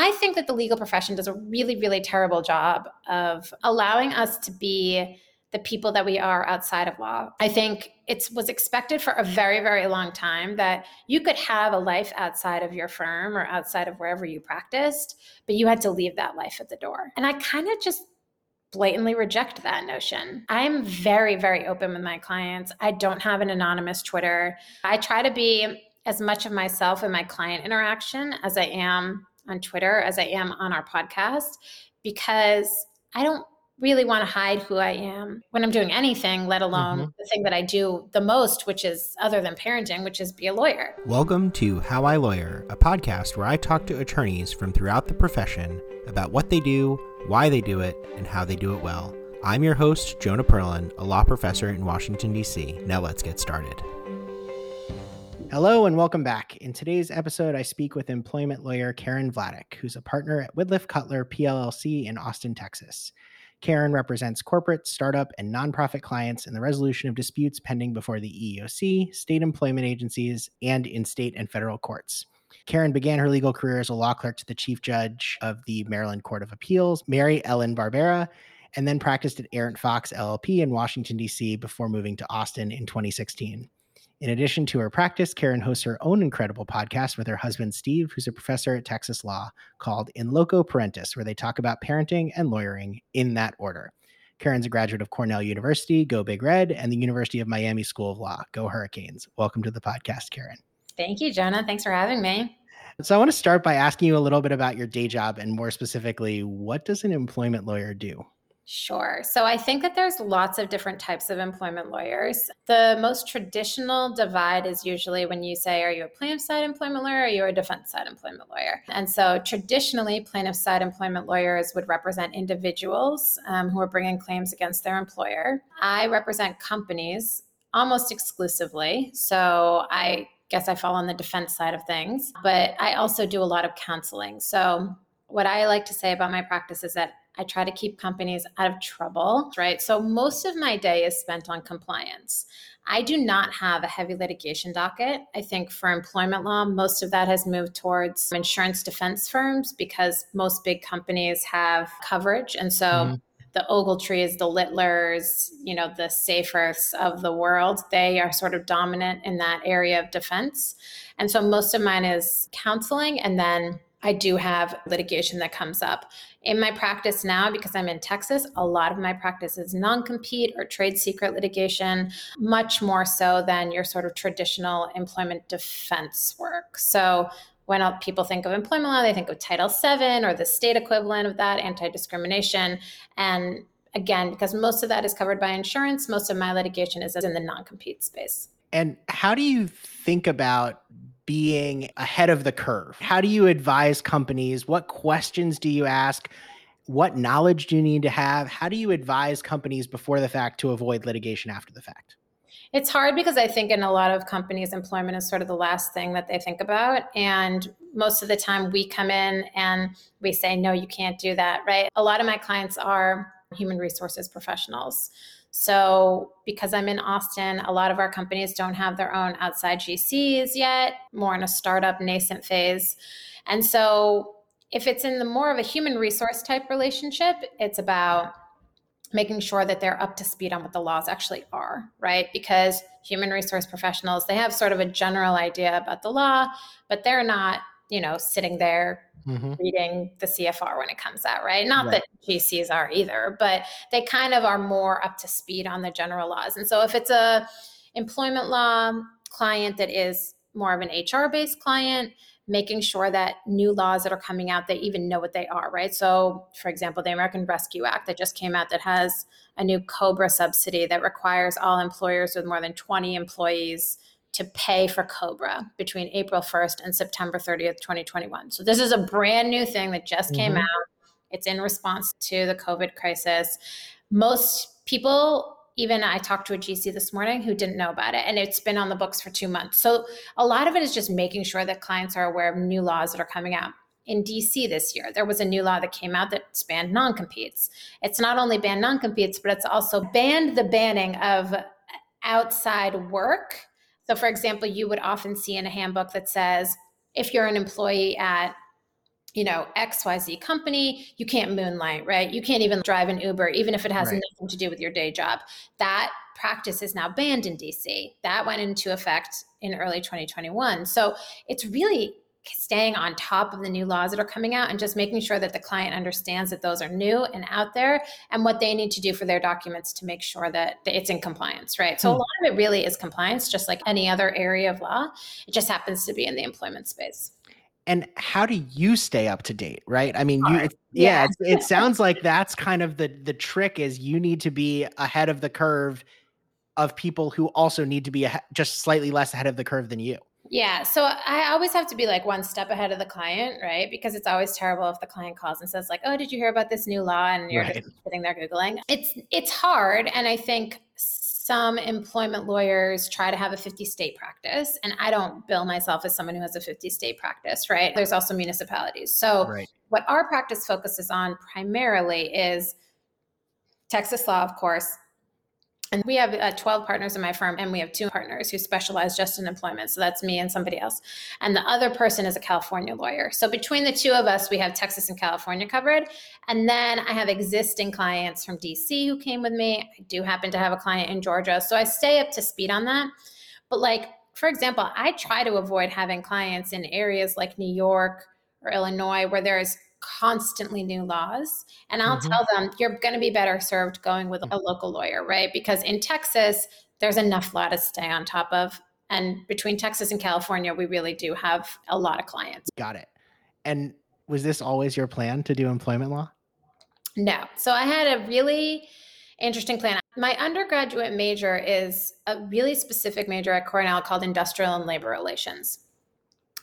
I think that the legal profession does a really, really terrible job of allowing us to be the people that we are outside of law. I think it was expected for a very, very long time that you could have a life outside of your firm or outside of wherever you practiced, but you had to leave that life at the door. And I kind of just blatantly reject that notion. I'm very, very open with my clients. I don't have an anonymous Twitter. I try to be as much of myself in my client interaction as I am on Twitter, as I am on our podcast, because I don't really want to hide who I am when I'm doing anything, let alone the thing that I do the most, which is other than parenting, which is be a lawyer. Welcome to How I Lawyer, a podcast where I talk to attorneys from throughout the profession about what they do, why they do it, and how they do it well. I'm your host, Jonah Perlin, a law professor in Washington, D.C. Now let's get started. Hello and welcome back. In today's episode, I speak with employment lawyer Karen Vladek, who's a partner at Whitliff Cutler PLLC in Austin, Texas. Karen represents corporate, startup, and nonprofit clients in the resolution of disputes pending before the EEOC, state employment agencies, and in state and federal courts. Karen began her legal career as a law clerk to the Chief Judge of the Maryland Court of Appeals, Mary Ellen Barbera, and then practiced at Arent Fox LLP in Washington, D.C. before moving to Austin in 2016. In addition to her practice, Karen hosts her own incredible podcast with her husband, Steve, who's a professor at Texas Law, called In Loco Parentis, where they talk about parenting and lawyering in that order. Karen's a graduate of Cornell University, go Big Red, and the University of Miami School of Law, go Hurricanes. Welcome to the podcast, Karen. Thank you, Jonah. Thanks for having me. So I want to start by asking you a little bit about your day job and more specifically, what does an employment lawyer do? Sure. So I think that there's lots of different types of employment lawyers. The most traditional divide is usually when you say, are you a plaintiff side employment lawyer or are you a defense side employment lawyer? And so traditionally, plaintiff side employment lawyers would represent individuals who are bringing claims against their employer. I represent companies almost exclusively. So I guess I fall on the defense side of things, but I also do a lot of counseling. So what I like to say about my practice is that I try to keep companies out of trouble, right? So most of my day is spent on compliance. I do not have a heavy litigation docket. I think for employment law, most of that has moved towards insurance defense firms because most big companies have coverage. And so the Ogletrees, the Littlers, the Saferths of the world, they are sort of dominant in that area of defense. And so most of mine is counseling, and then I do have litigation that comes up. In my practice now, because I'm in Texas, a lot of my practice is non-compete or trade secret litigation, much more so than your sort of traditional employment defense work. So when people think of employment law, they think of Title VII or the state equivalent of that, anti-discrimination. And again, because most of that is covered by insurance, most of my litigation is in the non-compete space. And how do you think about being ahead of the curve? How do you advise companies? What questions do you ask? What knowledge do you need to have? How do you advise companies before the fact to avoid litigation after the fact? It's hard because I think in a lot of companies, employment is sort of the last thing that they think about. And most of the time we come in and we say, no, you can't do that, right? A lot of my clients are human resources professionals. So because I'm in Austin, a lot of our companies don't have their own outside GCs yet, more in a startup nascent phase. And so if it's in the more of a human resource type relationship, it's about making sure that they're up to speed on what the laws actually are, right? Because human resource professionals, they have sort of a general idea about the law, but they're not, sitting there reading the CFR when it comes out, right? Not that GCs are either, but they kind of are more up to speed on the general laws. And so if it's a employment law client that is more of an HR-based client, making sure that new laws that are coming out, they even know what they are, right? So for example, the American Rescue Act that just came out that has a new COBRA subsidy that requires all employers with more than 20 employees to pay for COBRA between April 1st and September 30th, 2021. So this is a brand new thing that just came out. It's in response to the COVID crisis. Most people, even I talked to a GC this morning who didn't know about it, and it's been on the books for 2 months. So a lot of it is just making sure that clients are aware of new laws that are coming out. In DC this year, there was a new law that came out that banned non-competes. It's not only banned non-competes, but it's also banned the banning of outside work. So for example, you would often see in a handbook that says, if you're an employee at you know, XYZ company, you can't moonlight, right? You can't even drive an Uber, even if it has nothing to do with your day job. That practice is now banned in DC. That went into effect in early 2021. So it's really staying on top of the new laws that are coming out and just making sure that the client understands that those are new and out there and what they need to do for their documents to make sure that it's in compliance, right? So a lot of it really is compliance, just like any other area of law. It just happens to be in the employment space. And how do you stay up to date, right? I mean, it sounds like that's kind of the trick is you need to be ahead of the curve of people who also need to be just slightly less ahead of the curve than you. Yeah. So I always have to be like one step ahead of the client, right? Because it's always terrible if the client calls and says like, oh, did you hear about this new law? And you're just sitting there Googling. It's hard. And I think some employment lawyers try to have a 50-state practice. And I don't bill myself as someone who has a 50-state practice, right? There's also municipalities. So what our practice focuses on primarily is Texas law, of course. And we have 12 partners in my firm, and we have 2 partners who specialize just in employment. So that's me and somebody else. And the other person is a California lawyer. So between the two of us, we have Texas and California covered. And then I have existing clients from DC who came with me. I do happen to have a client in Georgia. So I stay up to speed on that. But like, for example, I try to avoid having clients in areas like New York or Illinois where there is constantly new laws. And I'll tell them, you're going to be better served going with a local lawyer, right? Because in Texas, there's enough law to stay on top of. And between Texas and California, we really do have a lot of clients. Got it. And was this always your plan to do employment law? No. So I had a really interesting plan. My undergraduate major is a really specific major at Cornell called Industrial and Labor Relations.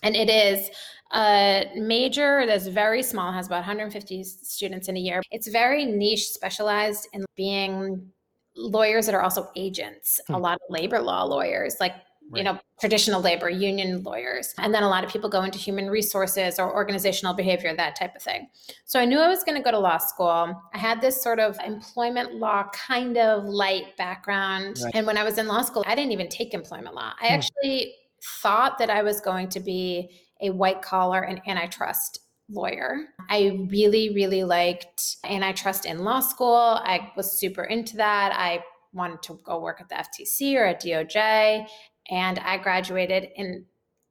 And it is a major that's very small, has about 150 students in a year. It's very niche, specialized in being lawyers that are also agents, a lot of labor law lawyers, like, you know, traditional labor union lawyers. And then a lot of people go into human resources or organizational behavior, that type of thing. So I knew I was going to go to law school. I had this sort of employment law kind of light background. Right. And when I was in law school, I didn't even take employment law. I actually thought that I was going to be a white collar and antitrust lawyer. I really, really liked antitrust in law school. I was super into that. I wanted to go work at the FTC or at DOJ. And I graduated in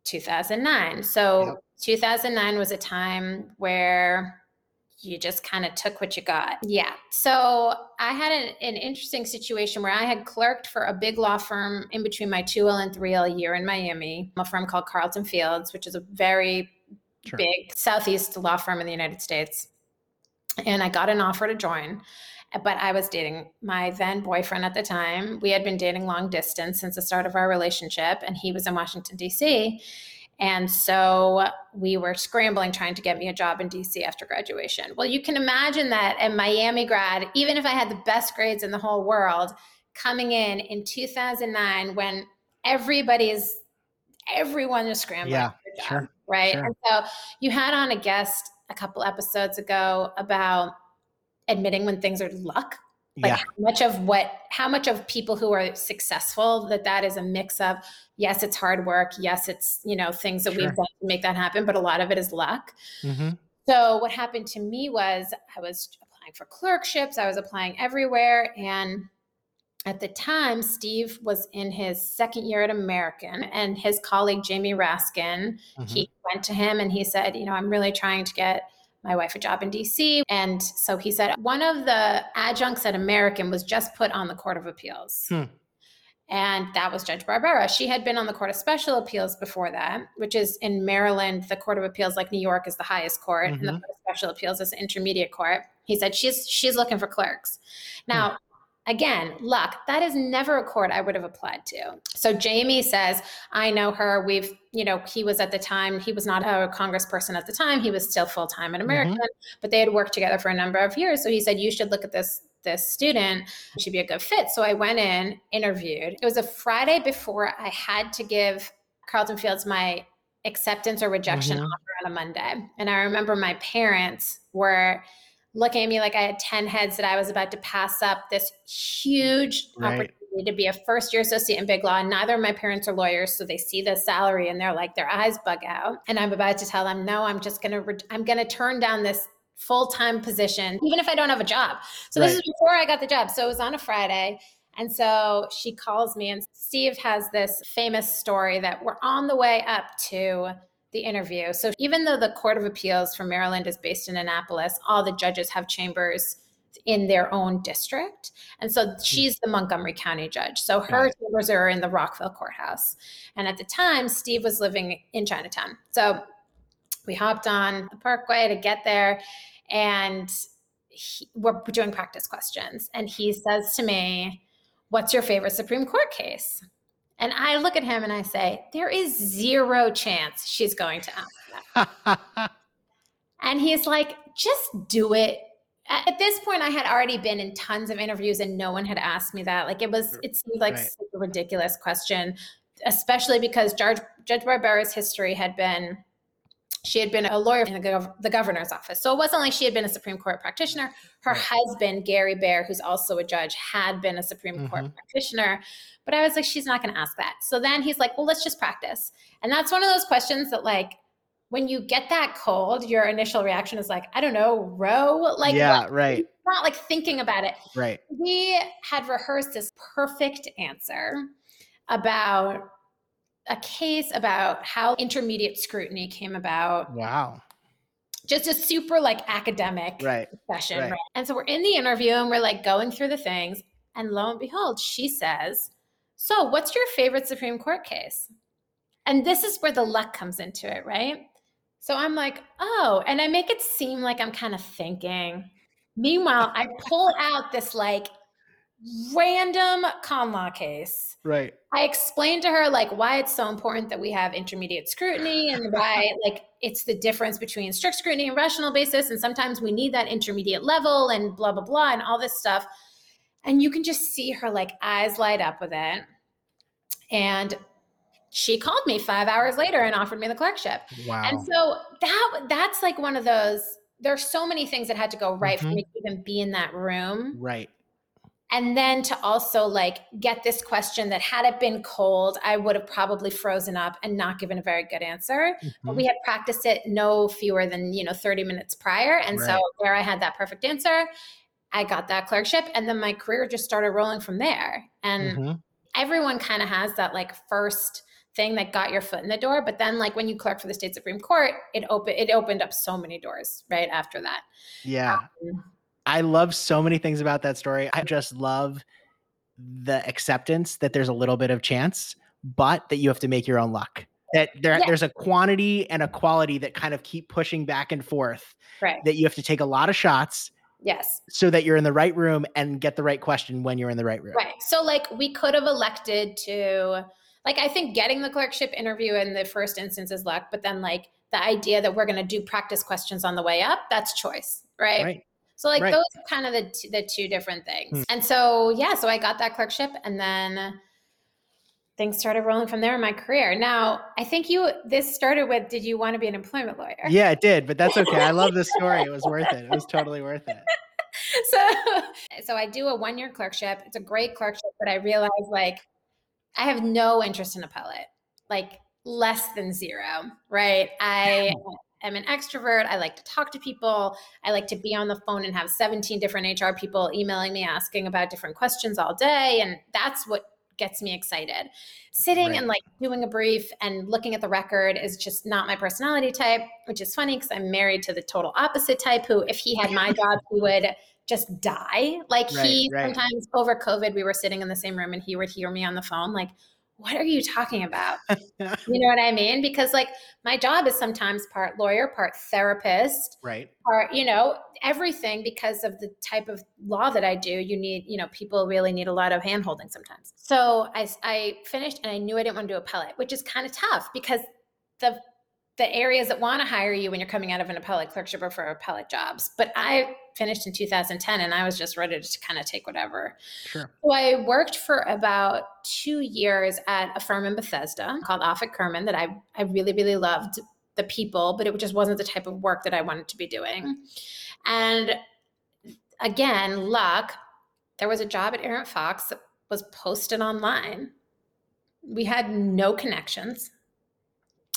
2009. So 2009 was a time where you just kind of took what you got. Yeah. So I had an interesting situation where I had clerked for a big law firm in between my 2L and 3L year in Miami, a firm called Carlton Fields, which is a very big Southeast law firm in the United States. And I got an offer to join, but I was dating my then boyfriend at the time. We had been dating long distance since the start of our relationship, and he was in Washington, D.C., and so we were scrambling, trying to get me a job in DC after graduation. Well, you can imagine that a Miami grad, even if I had the best grades in the whole world, coming in 2009 when everyone was scrambling for a job, right? Sure. And so you had on a guest a couple episodes ago about admitting when things are luck. Like how much of people who are successful, that is a mix of, yes, it's hard work. Yes, it's, you know, things that we've done to make that happen, but a lot of it is luck. So what happened to me was I was applying for clerkships. I was applying everywhere. And at the time, Steve was in his second year at American, and his colleague, Jamie Raskin, he went to him and he said, you know, I'm really trying to get my wife a job in DC. And so he said, one of the adjuncts at American was just put on the Court of Appeals. And that was Judge Barbera. She had been on the Court of Special Appeals before that, which is in Maryland, the Court of Appeals, like New York, is the highest court, and the Court of Special Appeals is the intermediate court. He said, she's looking for clerks. Now, again, luck, that is never a court I would have applied to. So Jamie says, I know her. He was not a congressperson at the time. He was still full-time at American, but they had worked together for a number of years. So he said, you should look at this student. She'd be a good fit. So I went in, interviewed. It was a Friday before I had to give Carlton Fields my acceptance or rejection offer on a Monday. And I remember my parents were looking at me like I had 10 heads that I was about to pass up this huge opportunity to be a first-year associate in big law, and neither of my parents are lawyers, so they see the salary and they're like, their eyes bug out. And I'm about to tell them, no, I'm going to turn down this full-time position, even if I don't have a job. So This is before I got the job. So it was on a Friday. And so she calls me, and Steve has this famous story that we're on the way up to the interview. So even though the Court of Appeals for Maryland is based in Annapolis, all the judges have chambers in their own district. And so she's the Montgomery County judge. So her chambers are in the Rockville courthouse. And at the time, Steve was living in Chinatown. So we hopped on the parkway to get there, and we're doing practice questions. And he says to me, "What's your favorite Supreme Court case?" And I look at him and I say, there is zero chance she's going to ask that. And he's like, just do it. At this point, I had already been in tons of interviews and no one had asked me that. Like it seemed like such a ridiculous question, especially because Judge Barbera's history had been, she had been a lawyer in the governor's office. So it wasn't like she had been a Supreme Court practitioner. Her husband, Gary Baer, who's also a judge, had been a Supreme Court practitioner. But I was like, she's not going to ask that. So then he's like, well, let's just practice. And that's one of those questions that, like, when you get that cold, your initial reaction is like, I don't know, Roe? Like, not like thinking about it. Right. We had rehearsed this perfect answer about a case about how intermediate scrutiny came about. Wow. Just a super like academic session. Right. And so we're in the interview and we're like going through the things, and lo and behold, she says, so what's your favorite Supreme Court case? And this is where the luck comes into it, right? So I'm like, oh, and I make it seem like I'm kind of thinking. Meanwhile, I pull out this like random con law case. Right. I explained to her like why it's so important that we have intermediate scrutiny and why like it's the difference between strict scrutiny and rational basis. And sometimes we need that intermediate level and blah, blah, blah, and all this stuff. And you can just see her like eyes light up with it. And she called me 5 hours later and offered me the clerkship. Wow. And so that's like one of those, there are so many things that had to go right for me to even be in that room. Right. And then to also like get this question that had it been cold, I would have probably frozen up and not given a very good answer. But we had practiced it no fewer than, 30 minutes prior. And so there I had that perfect answer. I got that clerkship. And then my career just started rolling from there. And everyone kind of has that like first thing that got your foot in the door. But then like when you clerk for the state Supreme Court, it opened up so many doors right after that. Yeah. I love so many things about that story. I just love the acceptance that there's a little bit of chance, but that you have to make your own luck. That there's a quantity and a quality that kind of keep pushing back and forth, that you have to take a lot of shots. Yes. So that you're in the right room and get the right question when you're in the right room. Right. So like we could have elected to, like, I think getting the clerkship interview in the first instance is luck, but then like the idea that we're going to do practice questions on the way up, that's choice. Right. So like those are kind of the two different things. And so, so I got that clerkship, and then things started rolling from there in my career. Now, I think this started with, did you want to be an employment lawyer? Yeah, it did, but that's okay. I love this story. It was worth it. It was totally worth it. So I do a 1-year clerkship. It's a great clerkship, but I realized like I have no interest in appellate, like less than zero, right? I'm an extrovert. I like to talk to people. I like to be on the phone and have 17 different HR people emailing me, asking about different questions all day. And that's what gets me excited. Sitting and like doing a brief and looking at the record is just not my personality type, which is funny because I'm married to the total opposite type who, if he had my job, he would just die. Like sometimes over COVID, we were sitting in the same room and he would hear me on the phone like, what are you talking about? You know what I mean? Because like my job is sometimes part lawyer, part therapist, part, everything, because of the type of law that I do, you need, people really need a lot of handholding sometimes. So I finished and I knew I didn't want to do appellate, which is kind of tough because the areas that want to hire you when you're coming out of an appellate clerkship are for appellate jobs. But I finished in 2010 and I was just ready to kind of take whatever. Sure. So I worked for about 2 years at a firm in Bethesda called Offit Kerman that I really, really loved the people, but it just wasn't the type of work that I wanted to be doing. And again, luck, there was a job at Arent Fox was posted online. We had no connections.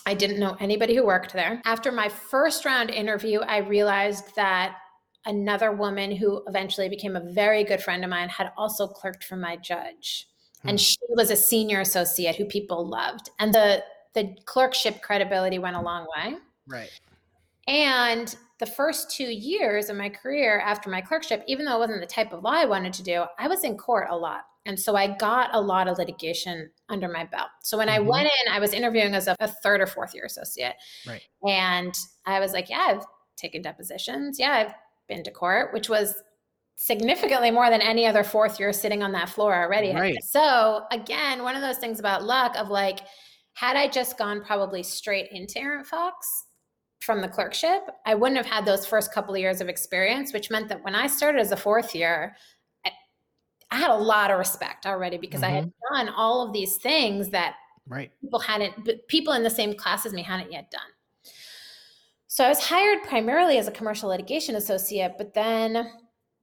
I didn't know anybody who worked there. After my first round interview, I realized that another woman who eventually became a very good friend of mine had also clerked for my judge. And she was a senior associate who people loved. And the clerkship credibility went a long way. Right. And the first 2 years of my career after my clerkship, even though it wasn't the type of law I wanted to do, I was in court a lot. And so I got a lot of litigation under my belt. So when I went in, I was interviewing as a third or fourth year associate. Right. And I was like, yeah, I've taken depositions. Yeah, I've been to court, which was significantly more than any other fourth year sitting on that floor already. Right. So again, one of those things about luck of like, had I just gone probably straight into Arent Fox from the clerkship, I wouldn't have had those first couple of years of experience, which meant that when I started as a fourth year, I had a lot of respect already because I had done all of these things that people in the same class as me hadn't yet done. So I was hired primarily as a commercial litigation associate, but then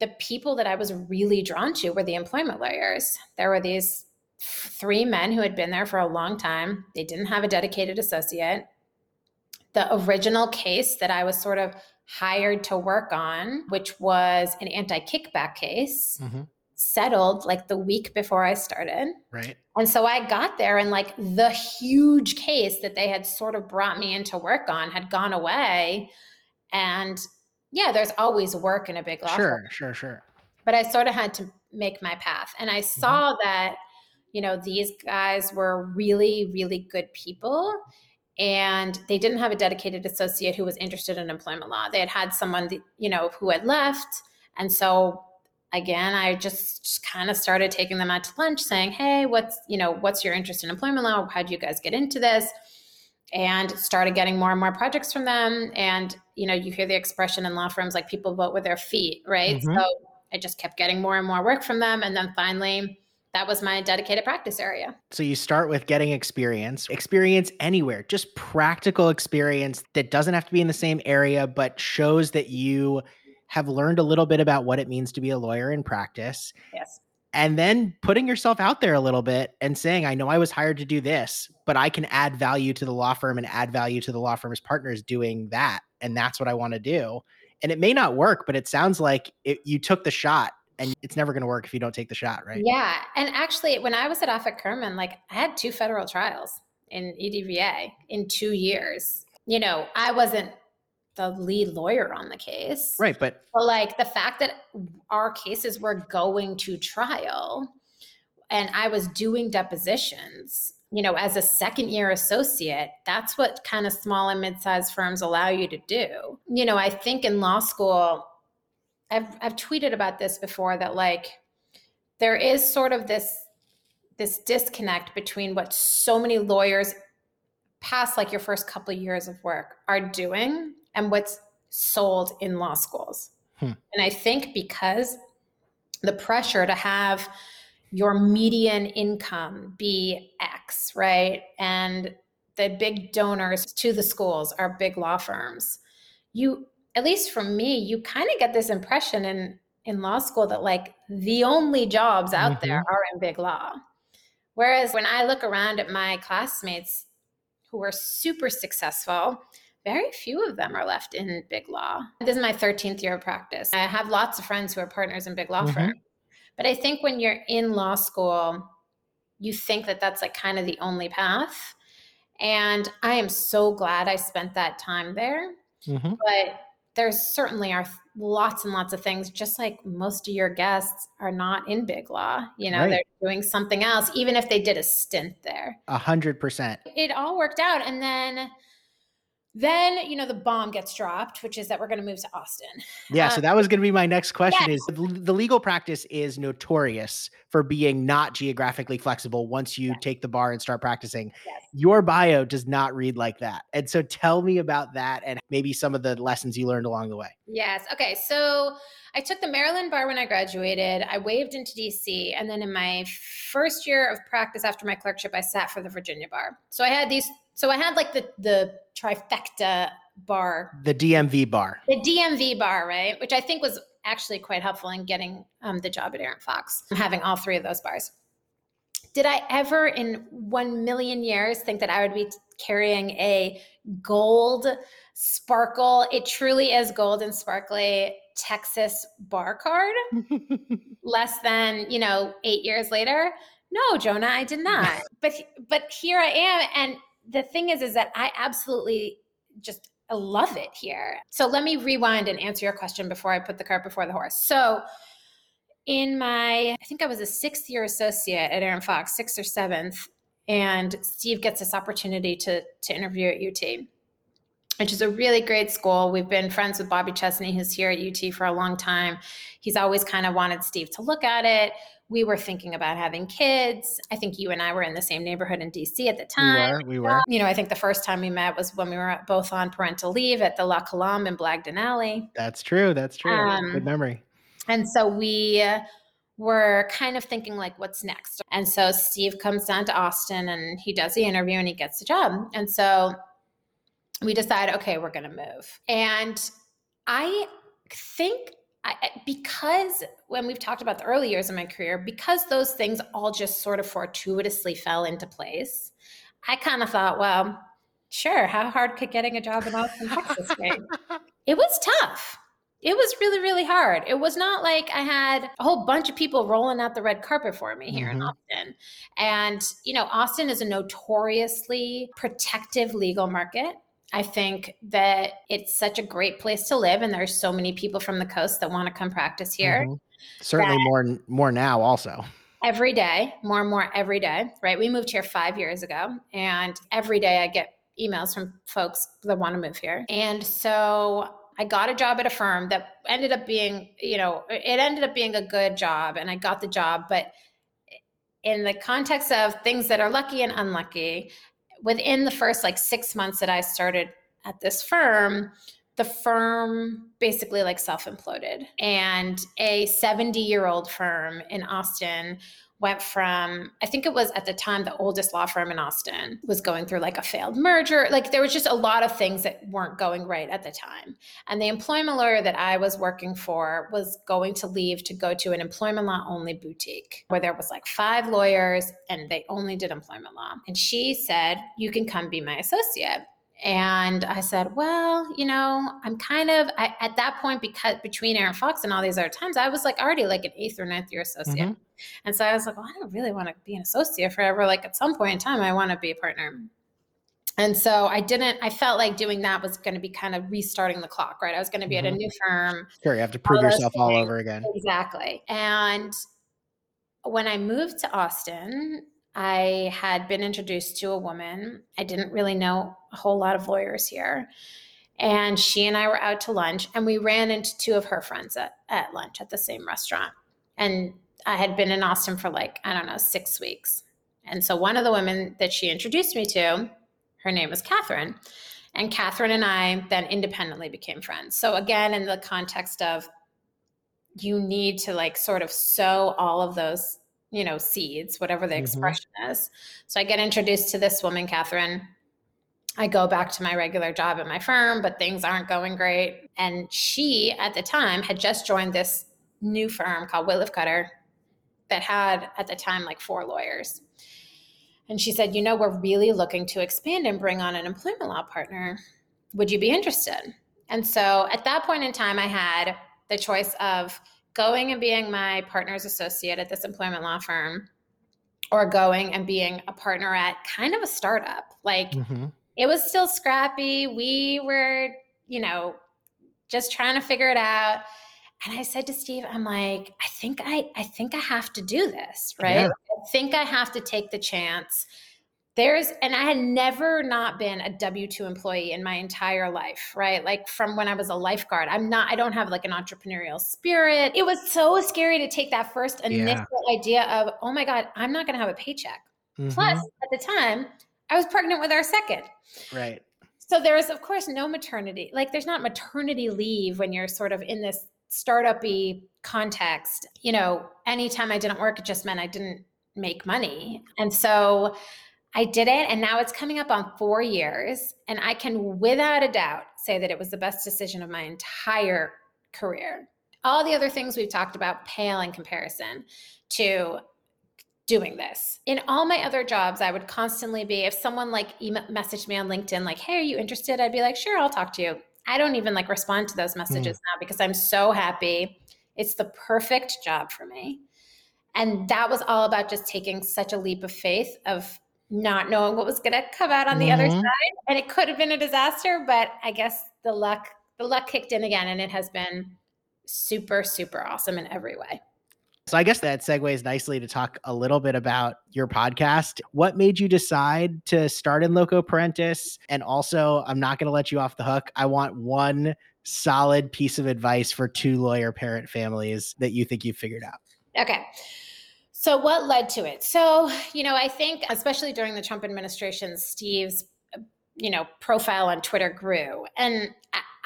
the people that I was really drawn to were the employment lawyers. There were these three men who had been there for a long time. They didn't have a dedicated associate. The original case that I was sort of hired to work on, which was an anti-kickback case, settled like the week before I started. Right. And so I got there and like the huge case that they had sort of brought me in to work on had gone away. And yeah, there's always work in a big law firm. Sure. But I sort of had to make my path. And I saw that, you know, these guys were really, really good people. And they didn't have a dedicated associate who was interested in employment law. They had had someone, you know, who had left. And so again, I just kind of started taking them out to lunch saying, hey, what's your interest in employment law? How'd you guys get into this? And started getting more and more projects from them. And, you know, you hear the expression in law firms, like people vote with their feet, right? So I just kept getting more and more work from them. And then finally, that was my dedicated practice area. So you start with getting experience anywhere, just practical experience that doesn't have to be in the same area, but shows that you have learned a little bit about what it means to be a lawyer in practice. Yes. And then putting yourself out there a little bit and saying, I know I was hired to do this, but I can add value to the law firm and add value to the law firm's partners doing that. And that's what I want to do. And it may not work, but it sounds like you took the shot and it's never going to work if you don't take the shot, right? Yeah. And actually, when I was at Offit Kerman, like I had 2 federal trials in EDVA in 2 years. You know, I wasn't the lead lawyer on the case. Right. But like the fact that our cases were going to trial and I was doing depositions, you know, as a second year associate, that's what kind of small and mid-sized firms allow you to do. You know, I think in law school, I've tweeted about this before that like there is sort of this disconnect between what so many lawyers past like your first couple of years of work are doing and what's sold in law schools. And I think because the pressure to have your median income be X, right? And the big donors to the schools are big law firms. You, at least for me, you kind of get this impression in law school that like the only jobs out there are in big law. Whereas when I look around at my classmates who are super successful, very few of them are left in big law. This is my 13th year of practice. I have lots of friends who are partners in big law firms. But I think when you're in law school, you think that that's like kind of the only path. And I am so glad I spent that time there. But there certainly are lots and lots of things, just like most of your guests are not in big law. You know, they're doing something else, even if they did a stint there. 100%. It all worked out. And then, you know, the bomb gets dropped, which is that we're going to move to Austin. Yeah. So that was going to be my next question is the legal practice is notorious for being not geographically flexible. Once you take the bar and start practicing, your bio does not read like that. And so tell me about that and maybe some of the lessons you learned along the way. Yes. Okay. So I took the Maryland bar when I graduated. I waived into DC. And then in my first year of practice after my clerkship, I sat for the Virginia bar. So I had like the trifecta bar. The DMV bar, right? Which I think was actually quite helpful in getting the job at Arent Fox, having all three of those bars. Did I ever in 1,000,000 years think that I would be carrying a gold sparkle? It truly is gold and sparkly Texas bar card less than, 8 years later. No, Jonah, I did not. But here I am. And the thing is that I absolutely just love it here. So let me rewind and answer your question before I put the cart before the horse. So in my, I think I was a sixth-year associate at Arent Fox, sixth or seventh, and Steve gets this opportunity to interview at UT, which is a really great school. We've been friends with Bobby Chesney, who's here at UT for a long time. He's always kind of wanted Steve to look at it. We were thinking about having kids. I think you and I were in the same neighborhood in DC at the time. We were. I think the first time we met was when we were both on parental leave at the La Colombe in Blagdon Alley. That's true. Good memory. And so we were kind of thinking like, what's next? And so Steve comes down to Austin and he does the interview and he gets the job. And so we decide, okay, we're going to move. And I think because when we've talked about the early years of my career, because those things all just sort of fortuitously fell into place, I kind of thought, well, sure, how hard could getting a job in Austin, Texas be? It was tough. It was really, really hard. It was not like I had a whole bunch of people rolling out the red carpet for me here in Austin. And, Austin is a notoriously protective legal market. I think that it's such a great place to live. And there are so many people from the coast that want to come practice here. Certainly more now also. Every day, more and more every day, right? We moved here 5 years ago. And every day I get emails from folks that want to move here. And so I got a job at a firm that ended up being, a good job. And I got the job. But in the context of things that are lucky and unlucky, within the first 6 months that I started at this firm, the firm basically self-imploded. And a 70-year-old firm in Austin went from, I think it was at the time the oldest law firm in Austin, was going through a failed merger. There was just a lot of things that weren't going right at the time. And the employment lawyer that I was working for was going to leave to go to an employment law only boutique where there was 5 lawyers and they only did employment law. And she said, you can come be my associate. And I said, well, I'm kind of, at that point, because between Arent Fox and all these other times, I was already an 8th or 9th year associate. And so I was I don't really want to be an associate forever. At some point in time, I want to be a partner. And so I felt like doing that was going to be kind of restarting the clock, right? I was going to be at a new firm. Sure, you have to prove yourself all over again. Exactly. And when I moved to Austin, I had been introduced to a woman. I didn't really know a whole lot of lawyers here. And she and I were out to lunch and we ran into two of her friends at lunch at the same restaurant. And I had been in Austin for 6 weeks. And so one of the women that she introduced me to, her name was Catherine. And Catherine and I then independently became friends. So again, in the context of you need to sow all of those seeds, whatever the expression is. So I get introduced to this woman, Catherine. I go back to my regular job at my firm, but things aren't going great. And she, at the time, had just joined this new firm called Whitliff Cutler that had, at the time, 4 lawyers. And she said, we're really looking to expand and bring on an employment law partner. Would you be interested? And so at that point in time, I had the choice of going and being my partner's associate at this employment law firm or going and being a partner at kind of a startup. It was still scrappy. We were, just trying to figure it out. And I said to Steve, I'm I think I have to do this, right? Yeah. I think I have to take the chance. And I had never not been a W-2 employee in my entire life, right? From when I was a lifeguard, I don't have an entrepreneurial spirit. It was so scary to take that first initial idea of, oh my God, I'm not going to have a paycheck. Plus at the time I was pregnant with our second. Right. So there is of course no maternity. There's not maternity leave when you're sort of in this startup-y context. Anytime I didn't work, it just meant I didn't make money. And so I did it, and now it's coming up on 4 years, and I can without a doubt say that it was the best decision of my entire career. All the other things we've talked about pale in comparison to doing this. In all my other jobs, I would constantly be, if someone like messaged me on LinkedIn, like, hey, are you interested? I'd be like, sure, I'll talk to you. I don't even like respond to those messages now because I'm so happy. It's the perfect job for me. And that was all about just taking such a leap of faith of not knowing what was going to come out on the other side. And it could have been a disaster, but I guess the luck kicked in again. And it has been super, super awesome in every way. So I guess that segues nicely to talk a little bit about your podcast. What made you decide to start In Loco Parentis? And also, I'm not going to let you off the hook. I want one solid piece of advice for two lawyer parent families that you think you've figured out. Okay. So what led to it? So, I think especially during the Trump administration, Steve's, profile on Twitter grew. And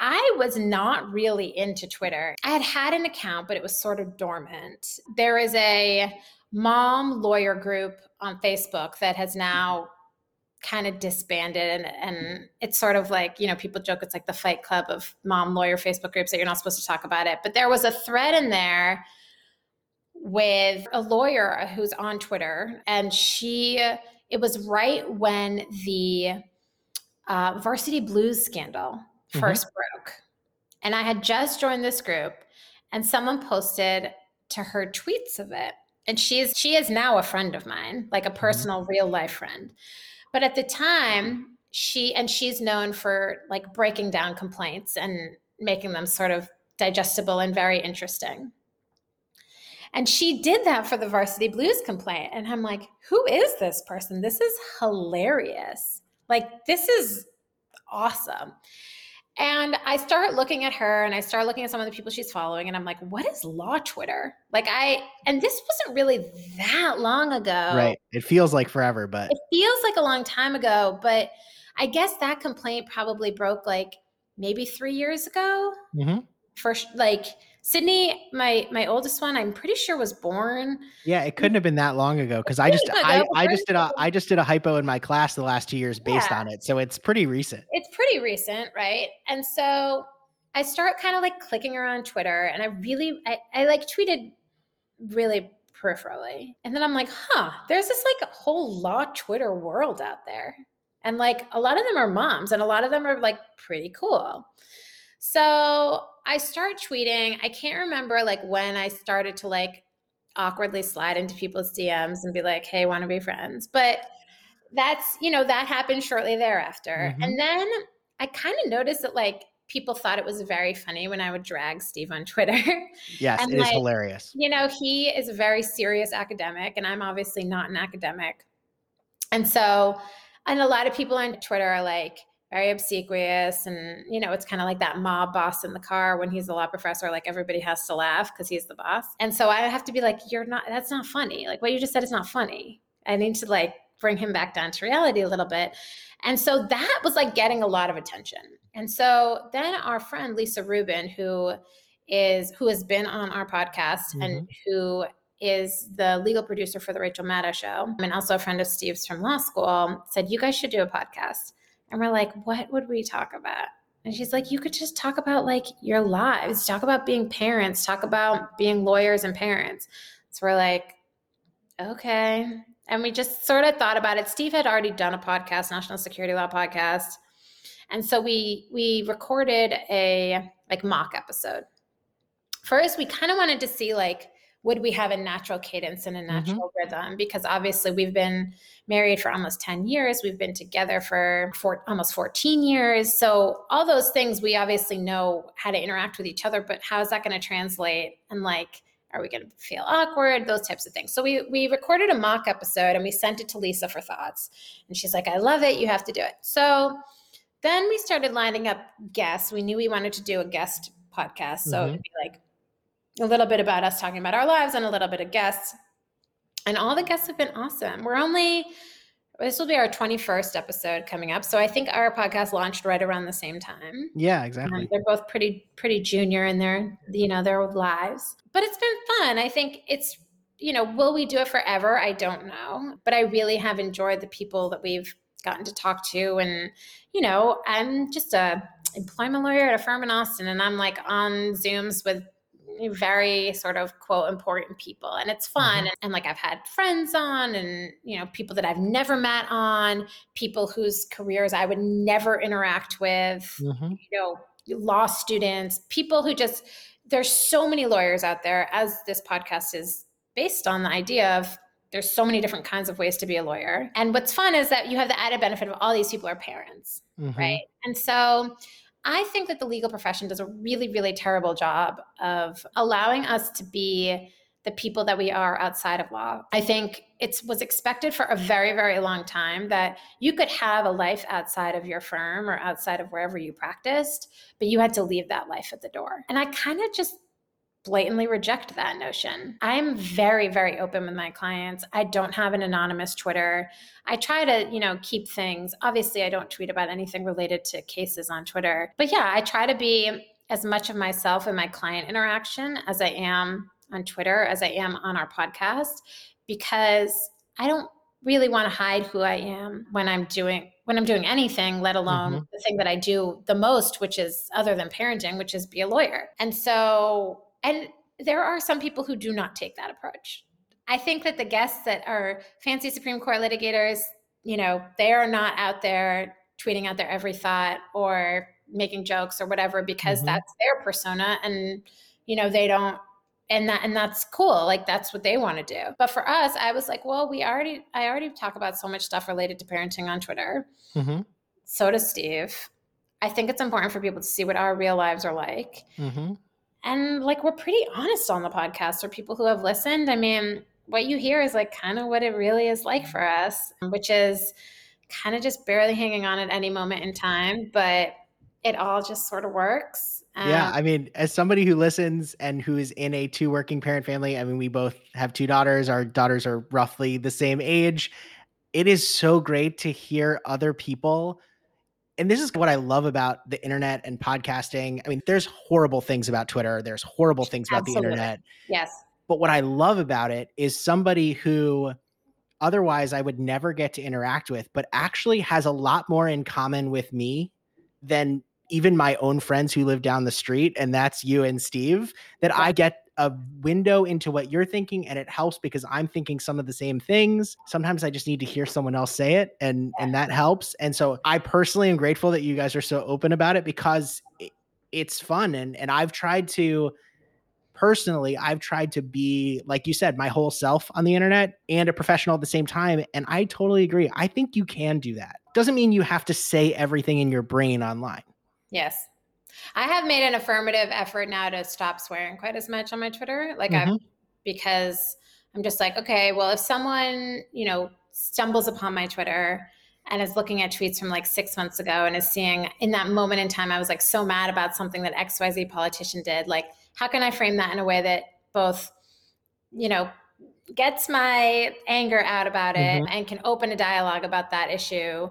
I was not really into Twitter. I had an account, but it was sort of dormant. There is a mom lawyer group on Facebook that has now kind of disbanded. And it's sort of like, people joke, it's like the Fight Club of mom lawyer Facebook groups that you're not supposed to talk about it. But there was a thread in there with a lawyer who's on Twitter. And it was right when the Varsity Blues scandal first broke. And I had just joined this group and someone posted to her tweets of it. And she is now a friend of mine, like a personal real life friend. But at the time she's known for like breaking down complaints and making them sort of digestible and very interesting. And she did that for the Varsity Blues complaint. And I'm like, who is this person? This is hilarious. Like, this is awesome. And I start looking at her and I start looking at some of the people she's following and I'm like, what is law Twitter? And this wasn't really that long ago. Right. It feels like forever, but. It feels like a long time ago, but I guess that complaint probably broke like maybe 3 years ago. First, like Sydney, my oldest one, I'm pretty sure was born. Yeah. It couldn't have been that long ago. Cause I just did a hypo in my class the last 2 years based on it. So it's pretty recent. It's pretty recent. Right. And so I start kind of like clicking around Twitter and I like tweeted really peripherally. And then I'm like, there's this like whole law Twitter world out there. And like a lot of them are moms and a lot of them are like pretty cool. So I start tweeting. I can't remember like when I started to like awkwardly slide into people's DMs and be like, hey, want to be friends? But that's, that happened shortly thereafter. And then I kind of noticed that like people thought it was very funny when I would drag Steve on Twitter. Yes, and, it is hilarious. He is a very serious academic and I'm obviously not an academic. And a lot of people on Twitter are like, very obsequious. And, it's kind of like that mob boss in the car when he's the law professor, like everybody has to laugh because he's the boss. And so I have to be like, that's not funny. Like what you just said is not funny. I need to like bring him back down to reality a little bit. And so that was like getting a lot of attention. And so then our friend, Lisa Rubin, who has been on our podcast and who is the legal producer for the Rachel Maddow show and also a friend of Steve's from law school, said, you guys should do a podcast. And we're like, what would we talk about? And she's like, you could just talk about like your lives, talk about being parents, talk about being lawyers and parents. So we're like, okay. And we just sort of thought about it. Steve had already done a podcast, National Security Law Podcast. And so we recorded a like mock episode. First, we kind of wanted to see like, would we have a natural cadence and a natural rhythm? Because obviously we've been married for almost 10 years. We've been together for almost 14 years. So all those things, we obviously know how to interact with each other, but how is that going to translate? And like, are we going to feel awkward? Those types of things. So we recorded a mock episode and we sent it to Lisa for thoughts. And she's like, I love it. You have to do it. So then we started lining up guests. We knew we wanted to do a guest podcast. So it would be like, a little bit about us talking about our lives and a little bit of guests. And all the guests have been awesome. This will be our 21st episode coming up. So I think our podcast launched right around the same time. Yeah, exactly. They're both pretty junior in their, their lives. But it's been fun. I think it's, will we do it forever? I don't know. But I really have enjoyed the people that we've gotten to talk to. And, I'm just a employment lawyer at a firm in Austin. And I'm like on Zooms with very sort of, quote, important people. And it's fun. Mm-hmm. And like I've had friends on and, you know, people that I've never met on, people whose careers I would never interact with, mm-hmm. you know, law students, people who just, there's so many lawyers out there, as this podcast is based on the idea of, there's so many different kinds of ways to be a lawyer. And what's fun is that you have the added benefit of all these people are parents, mm-hmm. right? And so I think that the legal profession does a really, really terrible job of allowing us to be the people that we are outside of law. I think it was expected for a very, very long time that you could have a life outside of your firm or outside of wherever you practiced, but you had to leave that life at the door. And I kind of just blatantly reject that notion. I'm very, very open with my clients. I don't have an anonymous Twitter. I try to, you know, keep things. Obviously, I don't tweet about anything related to cases on Twitter. But yeah, I try to be as much of myself in my client interaction as I am on Twitter, as I am on our podcast, because I don't really want to hide who I am when I'm doing anything, let alone mm-hmm. the thing that I do the most, which is other than parenting, which is be a lawyer. And there are some people who do not take that approach. I think that the guests that are fancy Supreme Court litigators, you know, they are not out there tweeting out their every thought or making jokes or whatever, because mm-hmm. that's their persona. And, you know, they don't, and that's cool. Like, that's what they want to do. But for us, I was like, well, I already talk about so much stuff related to parenting on Twitter. Mm-hmm. So does Steve. I think it's important for people to see what our real lives are like. Mm-hmm. And like, we're pretty honest on the podcast for people who have listened. I mean, what you hear is like kind of what it really is like for us, which is kind of just barely hanging on at any moment in time, but it all just sort of works. Yeah. I mean, as somebody who listens and who is in a 2 working parent family, I mean, we both have 2 daughters. Our daughters are roughly the same age. It is so great to hear other people. And this is what I love about the internet and podcasting. I mean, there's horrible things about Twitter. There's horrible things about Absolutely. The internet. Yes. But what I love about it is somebody who otherwise I would never get to interact with, but actually has a lot more in common with me than even my own friends who live down the street. And that's you and Steve, that I get a window into what you're thinking, and it helps because I'm thinking some of the same things. Sometimes I just need to hear someone else say it, and that helps. And so I personally am grateful that you guys are so open about it, because it's fun. And I've tried to personally, be, like you said, my whole self on the internet and a professional at the same time. And I totally agree. I think you can do that. Doesn't mean you have to say everything in your brain online. Yes. I have made an affirmative effort now to stop swearing quite as much on my Twitter, like mm-hmm. Because I'm just like, okay, well, if someone, you know, stumbles upon my Twitter and is looking at tweets from like 6 months ago and is seeing in that moment in time, I was like so mad about something that XYZ politician did. Like, how can I frame that in a way that both, you know, gets my anger out about it mm-hmm. and can open a dialogue about that issue,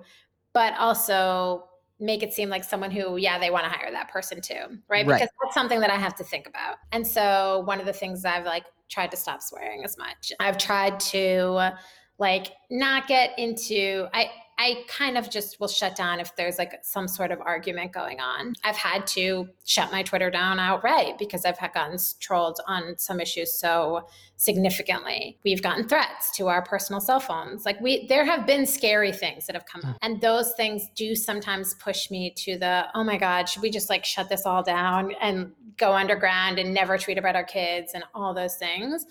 but also make it seem like someone who, yeah, they want to hire that person too, right? Because that's something that I have to think about. And so one of the things I've like tried to stop swearing as much. I've tried to like not get into, I kind of just will shut down if there's like some sort of argument going on. I've had to shut my Twitter down outright because I've gotten trolled on some issues so significantly. We've gotten threats to our personal cell phones. Like there have been scary things that have come up, and those things do sometimes push me to the, oh my God, should we just like shut this all down and go underground and never tweet about our kids and all those things.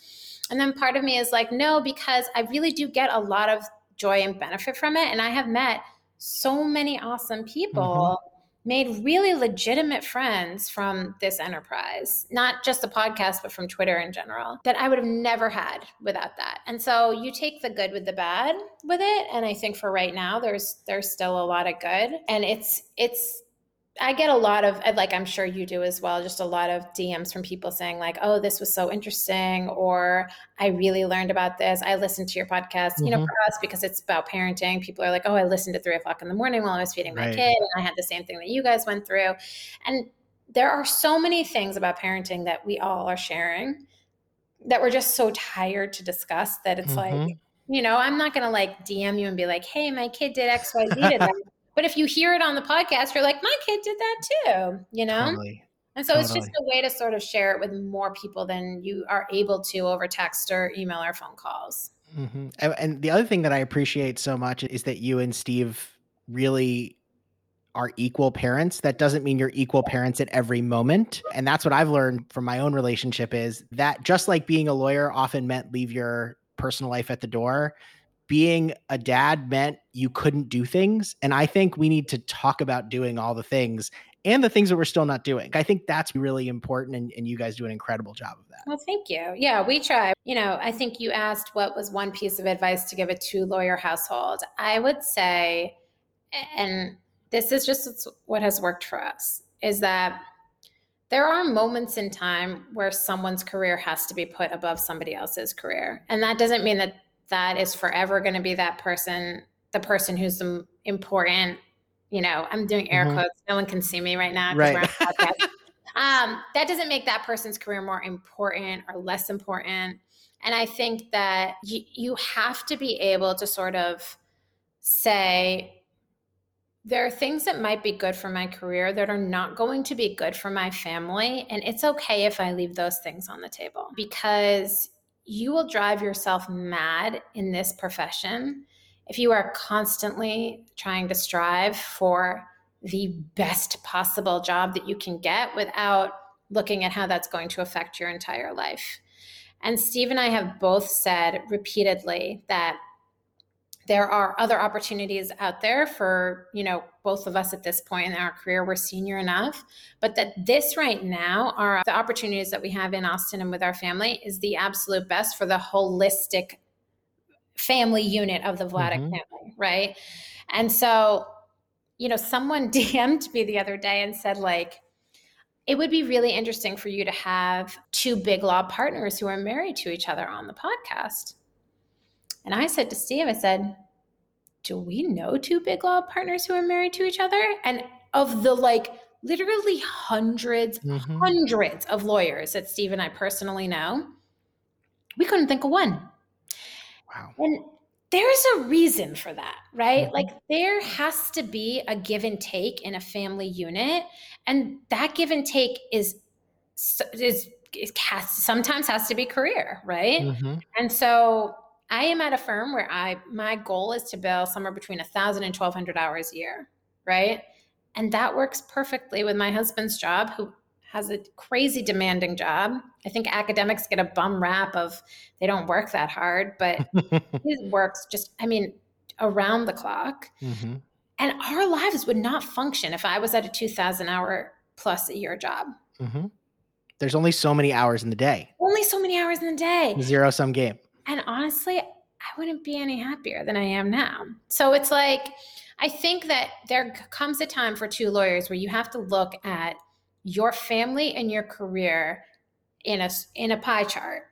And then part of me is like, no, because I really do get a lot of joy and benefit from it. And I have met so many awesome people, mm-hmm. made really legitimate friends from this enterprise, not just the podcast, but from Twitter in general, that I would have never had without that. And so you take the good with the bad with it. And I think for right now, there's still a lot of good. And it's I get a lot of, like, I'm sure you do as well, just a lot of DMs from people saying like, oh, this was so interesting, or I really learned about this. I listened to your podcast, mm-hmm. you know, for us, because it's about parenting. People are like, oh, I listened at 3:00 in the morning while I was feeding my kid. And I had the same thing that you guys went through. And there are so many things about parenting that we all are sharing that we're just so tired to discuss that it's mm-hmm. like, you know, I'm not going to like DM you and be like, hey, my kid did X, Y, Z today. But if you hear it on the podcast, you're like, my kid did that too, you know? Totally. And so it's just a way to sort of share it with more people than you are able to over text or email or phone calls. Mm-hmm. And the other thing that I appreciate so much is that you and Steve really are equal parents. That doesn't mean you're equal parents at every moment. And that's what I've learned from my own relationship, is that just like being a lawyer often meant leave your personal life at the door, being a dad meant you couldn't do things. And I think we need to talk about doing all the things and the things that we're still not doing. I think that's really important. And you guys do an incredible job of that. Well, thank you. Yeah, we try. You know, I think you asked what was one piece of advice to give a 2-lawyer household. I would say, and this is just what has worked for us, is that there are moments in time where someone's career has to be put above somebody else's career. And that doesn't mean that that is forever going to be that person, the person who's the important, you know, I'm doing air quotes. No one can see me right now. Right. We're on a podcast. That doesn't make that person's career more important or less important. And I think that you have to be able to sort of say, there are things that might be good for my career that are not going to be good for my family. And it's okay if I leave those things on the table, because you will drive yourself mad in this profession if you are constantly trying to strive for the best possible job that you can get without looking at how that's going to affect your entire life. And Steve and I have both said repeatedly that there are other opportunities out there for, you know, both of us at this point in our career, we're senior enough, but that this right now are the opportunities that we have in Austin and with our family is the absolute best for the holistic family unit of the Vladek family, right? And so, you know, someone DM'd me the other day and said, like, it would be really interesting for you to have 2 big law partners who are married to each other on the podcast. And I said to Steve, I said, do we know 2 big law partners who are married to each other? And of the like literally hundreds of lawyers that Steve and I personally know, we couldn't think of one. Wow. And there's a reason for that, right? Mm-hmm. Like there has to be a give and take in a family unit. And that give and take sometimes has to be career, right? Mm-hmm. And so I am at a firm where my goal is to bill somewhere between 1,000 and 1,200 hours a year, right? And that works perfectly with my husband's job, who has a crazy demanding job. I think academics get a bum rap of they don't work that hard, but he works just, I mean, around the clock. Mm-hmm. And our lives would not function if I was at a 2,000 hour plus a year job. Mm-hmm. There's only so many hours in the day. Zero sum game. And honestly, I wouldn't be any happier than I am now. So it's like, I think that there comes a time for 2 lawyers where you have to look at your family and your career in a pie chart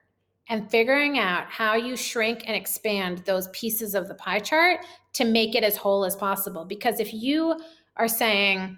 and figuring out how you shrink and expand those pieces of the pie chart to make it as whole as possible. Because if you are saying,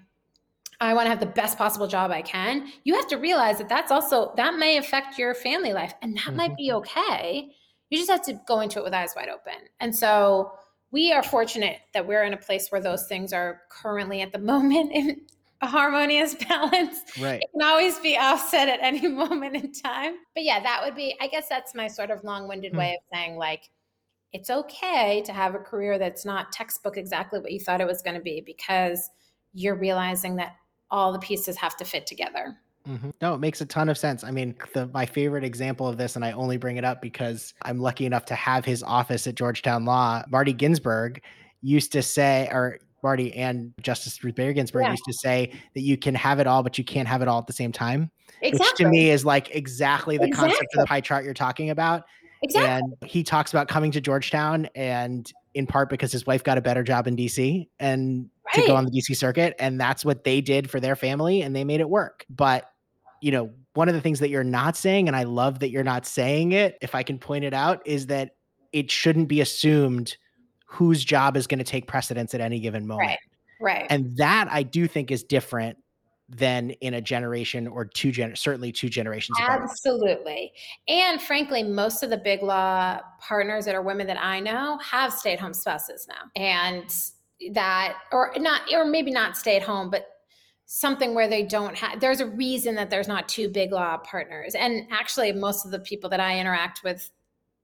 I want to have the best possible job I can, you have to realize that that may affect your family life, and that might be okay. You just have to go into it with eyes wide open. And so we are fortunate that we're in a place where those things are currently at the moment in a harmonious balance. Right. It can always be offset at any moment in time. But yeah, that would be, I guess that's my sort of long-winded way of saying, like, it's okay to have a career that's not textbook exactly what you thought it was going to be, because you're realizing that all the pieces have to fit together. Mm-hmm. No, it makes a ton of sense. I mean, my favorite example of this, and I only bring it up because I'm lucky enough to have his office at Georgetown Law, Marty Ginsburg used to say, or Marty and Justice Ruth Bader Ginsburg used to say that you can have it all, but you can't have it all at the same time. Exactly. Which to me is like exactly the concept of the pie chart you're talking about. Exactly. And he talks about coming to Georgetown, and in part because his wife got a better job in DC and to go on the DC circuit. And that's what they did for their family, and they made it work. But you know, one of the things that you're not saying, and I love that you're not saying it, if I can point it out, is that it shouldn't be assumed whose job is going to take precedence at any given moment. Right. And that I do think is different than in a generation or certainly 2 generations apart. Absolutely. And frankly, most of the big law partners that are women that I know have stay-at-home spouses now. And that, or maybe not stay at home, but something where they don't have, there's a reason that there's not two big law partners. And actually, most of the people that I interact with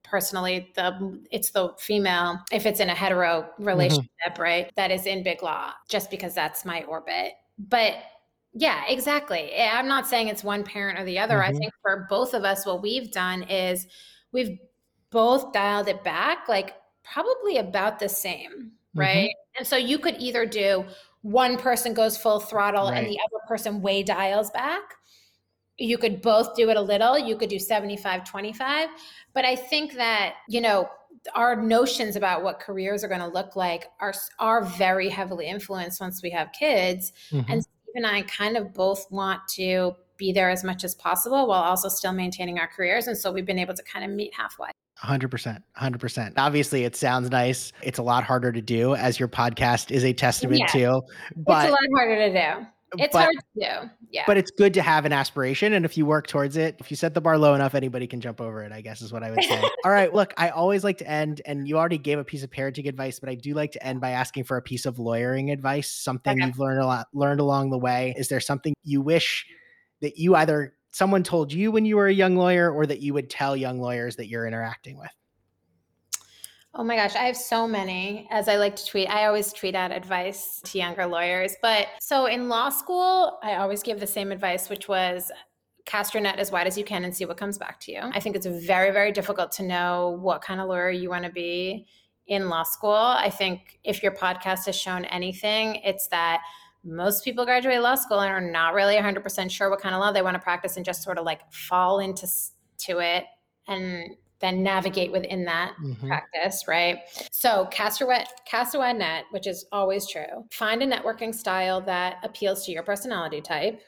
personally, it's the female, if it's in a hetero relationship, mm-hmm. right, that is in big law, just because that's my orbit. But yeah, exactly. I'm not saying it's one parent or the other. Mm-hmm. I think for both of us, what we've done is we've both dialed it back, like probably about the same, right? Mm-hmm. And so you could either do one person goes full throttle right. and the other person way dials back. You could both do it a little, you could do 75-25. But I think that, you know, our notions about what careers are going to look like are very heavily influenced once we have kids. Mm-hmm. And Steve and I kind of both want to be there as much as possible while also still maintaining our careers. And so we've been able to kind of meet halfway. 100%. Obviously, it sounds nice. It's a lot harder to do, as your podcast is a testament to. But it's a lot harder to do. Hard to do. Yeah. But it's good to have an aspiration. And if you work towards it, if you set the bar low enough, anybody can jump over it, I guess is what I would say. All right. Look, I always like to end, and you already gave a piece of parenting advice, but I do like to end by asking for a piece of lawyering advice, something you've learned along the way. Is there something you wish that you either someone told you when you were a young lawyer or that you would tell young lawyers that you're interacting with? Oh my gosh, I have so many. As I like to tweet, I always tweet out advice to younger lawyers. But so in law school, I always give the same advice, which was cast your net as wide as you can and see what comes back to you. I think it's very, very difficult to know what kind of lawyer you want to be in law school. I think if your podcast has shown anything, it's that most people graduate law school and are not really 100% sure what kind of law they want to practice and just sort of like fall into it and then navigate within that mm-hmm. practice, right? So cast a wide net, which is always true. Find a networking style that appeals to your personality type,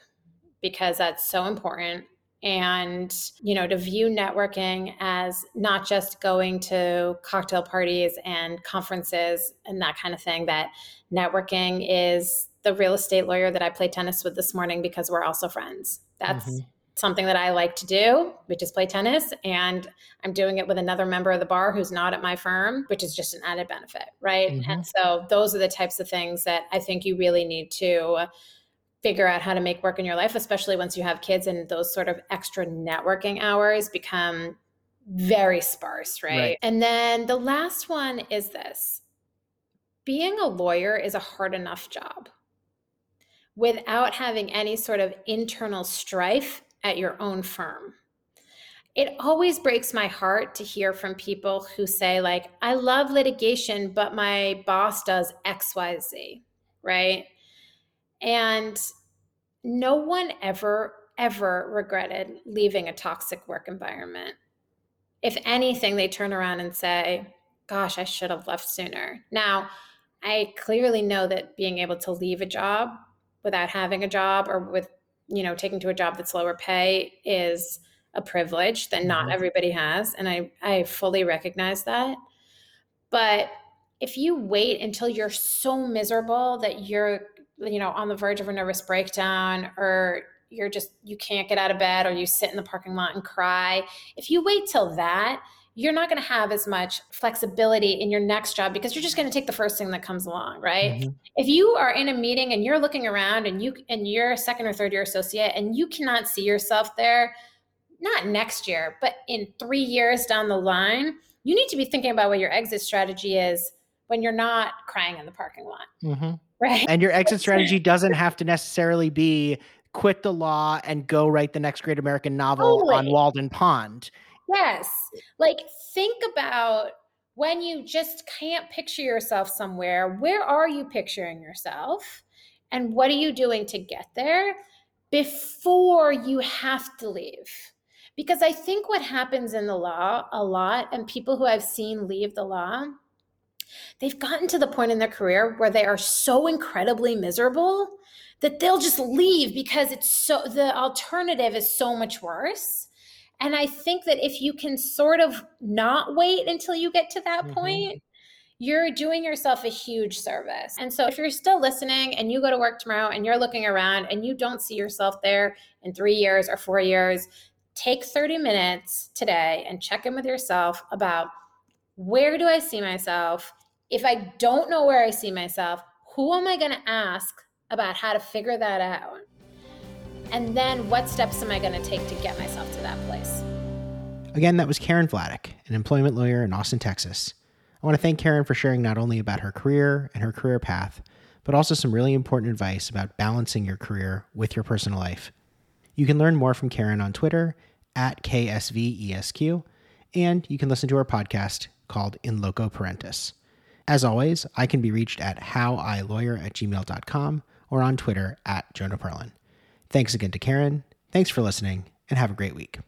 because that's so important. And, you know, to view networking as not just going to cocktail parties and conferences and that kind of thing, that networking is the real estate lawyer that I play tennis with this morning because we're also friends. That's mm-hmm. something that I like to do, which is play tennis. And I'm doing it with another member of the bar who's not at my firm, which is just an added benefit, right? Mm-hmm. And so those are the types of things that I think you really need to figure out how to make work in your life, especially once you have kids, and those sort of extra networking hours become very sparse, right? And then the last one is this. Being a lawyer is a hard enough job without having any sort of internal strife at your own firm. It always breaks my heart to hear from people who say, like, I love litigation, but my boss does X, Y, Z, right? And no one ever regretted leaving a toxic work environment. If anything, they turn around and say, gosh, I should have left sooner. Now, I clearly know that being able to leave a job without having a job, or with, you know, taking to a job that's lower pay, is a privilege that not everybody has. And I fully recognize that. But if you wait until you're so miserable that you're, you know, on the verge of a nervous breakdown, or you're just, you can't get out of bed, or you sit in the parking lot and cry, if you wait till that, you're not going to have as much flexibility in your next job, because you're just going to take the first thing that comes along, right? Mm-hmm. If you are in a meeting and you're looking around and you're a second or third year associate and you cannot see yourself there, not next year, but in 3 years down the line, you need to be thinking about what your exit strategy is when you're not crying in the parking lot, mm-hmm. right? And your exit strategy doesn't have to necessarily be quit the law and go write the next great American novel on Walden Pond. Yes. Like, think about when you just can't picture yourself somewhere, where are you picturing yourself? And what are you doing to get there before you have to leave? Because I think what happens in the law a lot, and people who I've seen leave the law, they've gotten to the point in their career where they are so incredibly miserable that they'll just leave because it's so, the alternative is so much worse. And I think that if you can sort of not wait until you get to that mm-hmm. point, you're doing yourself a huge service. And so if you're still listening and you go to work tomorrow and you're looking around and you don't see yourself there in 3 years or 4 years, take 30 minutes today and check in with yourself about, where do I see myself? If I don't know where I see myself, who am I going to ask about how to figure that out. And then what steps am I going to take to get myself to that place? Again, that was Karen Vladek, an employment lawyer in Austin, Texas. I want to thank Karen for sharing not only about her career and her career path, but also some really important advice about balancing your career with your personal life. You can learn more from Karen on Twitter at KSVESQ, and you can listen to our podcast called In Loco Parentis. As always, I can be reached at howilawyer@gmail.com or on Twitter at Jonah Perlin. Thanks again to Karen. Thanks for listening, and have a great week.